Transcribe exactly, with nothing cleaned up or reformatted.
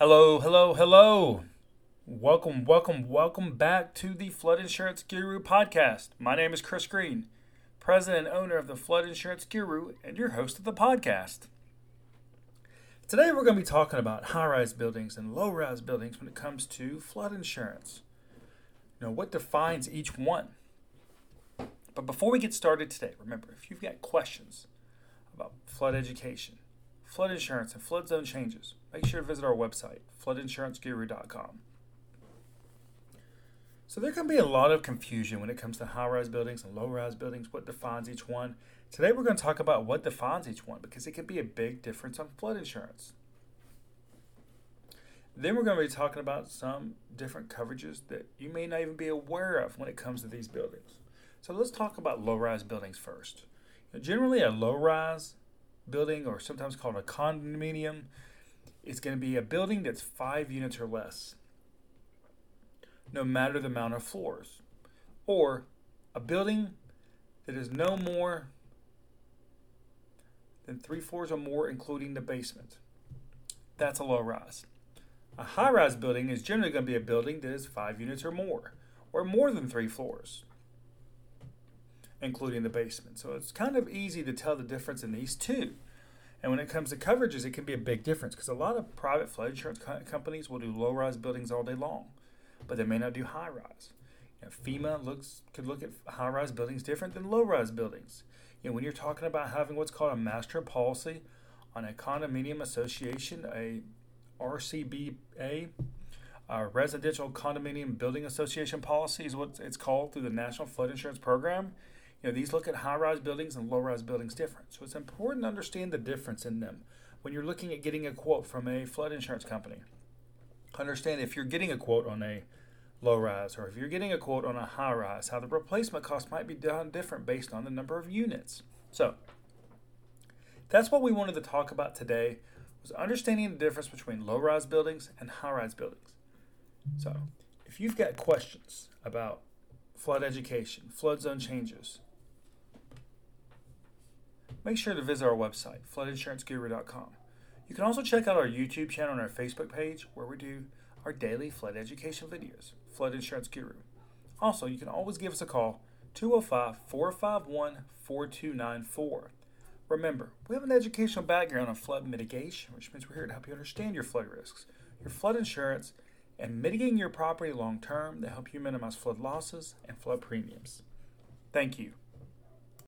Hello, hello, hello. Welcome, welcome, welcome back to the Flood Insurance Guru podcast. My name is Chris Green, president and owner of the Flood Insurance Guru and your host of the podcast. Today we're going to be talking about high-rise buildings and low-rise buildings when it comes to flood insurance. You know, what defines each one? But before we get started today, remember, if you've got questions about flood education, flood insurance, and flood zone changes, make sure to visit our website, flood insurance guru dot com. So there can be a lot of confusion when it comes to high-rise buildings and low-rise buildings, what defines each one. Today we're going to talk about what defines each one because it can be a big difference on flood insurance. Then we're going to be talking about some different coverages that you may not even be aware of when it comes to these buildings. So let's talk about low-rise buildings first. Now, generally, a low-rise building, or sometimes called a condominium, it's going to be a building that's five units or less, no matter the amount of floors, or a building that is no more than three floors or more, including the basement. That's a low rise. A high rise building is generally going to be a building that is five units or more, or more than three floors, including the basement. So it's kind of easy to tell the difference in these two. And when it comes to coverages, it can be a big difference because a lot of private flood insurance co- companies will do low-rise buildings all day long, but they may not do high-rise. You know, FEMA looks could look at high-rise buildings different than low-rise buildings. You know, when you're talking about having what's called a master policy on a condominium association, a R C B A, a Residential Condominium Building Association policy is what it's called through the National Flood Insurance Program. You know, these look at high-rise buildings and low-rise buildings different. So it's important to understand the difference in them when you're looking at getting a quote from a flood insurance company. Understand if you're getting a quote on a low-rise or if you're getting a quote on a high-rise, how the replacement cost might be done different based on the number of units. So that's what we wanted to talk about today, was understanding the difference between low-rise buildings and high-rise buildings. So if you've got questions about flood education, flood zone changes, make sure to visit our website, flood insurance guru dot com. You can also check out our YouTube channel and our Facebook page where we do our daily flood education videos, Flood Insurance Guru. Also, you can always give us a call, two oh five, four five one, four two nine four. Remember, we have an educational background on flood mitigation, which means we're here to help you understand your flood risks, your flood insurance, and mitigating your property long-term to help you minimize flood losses and flood premiums. Thank you.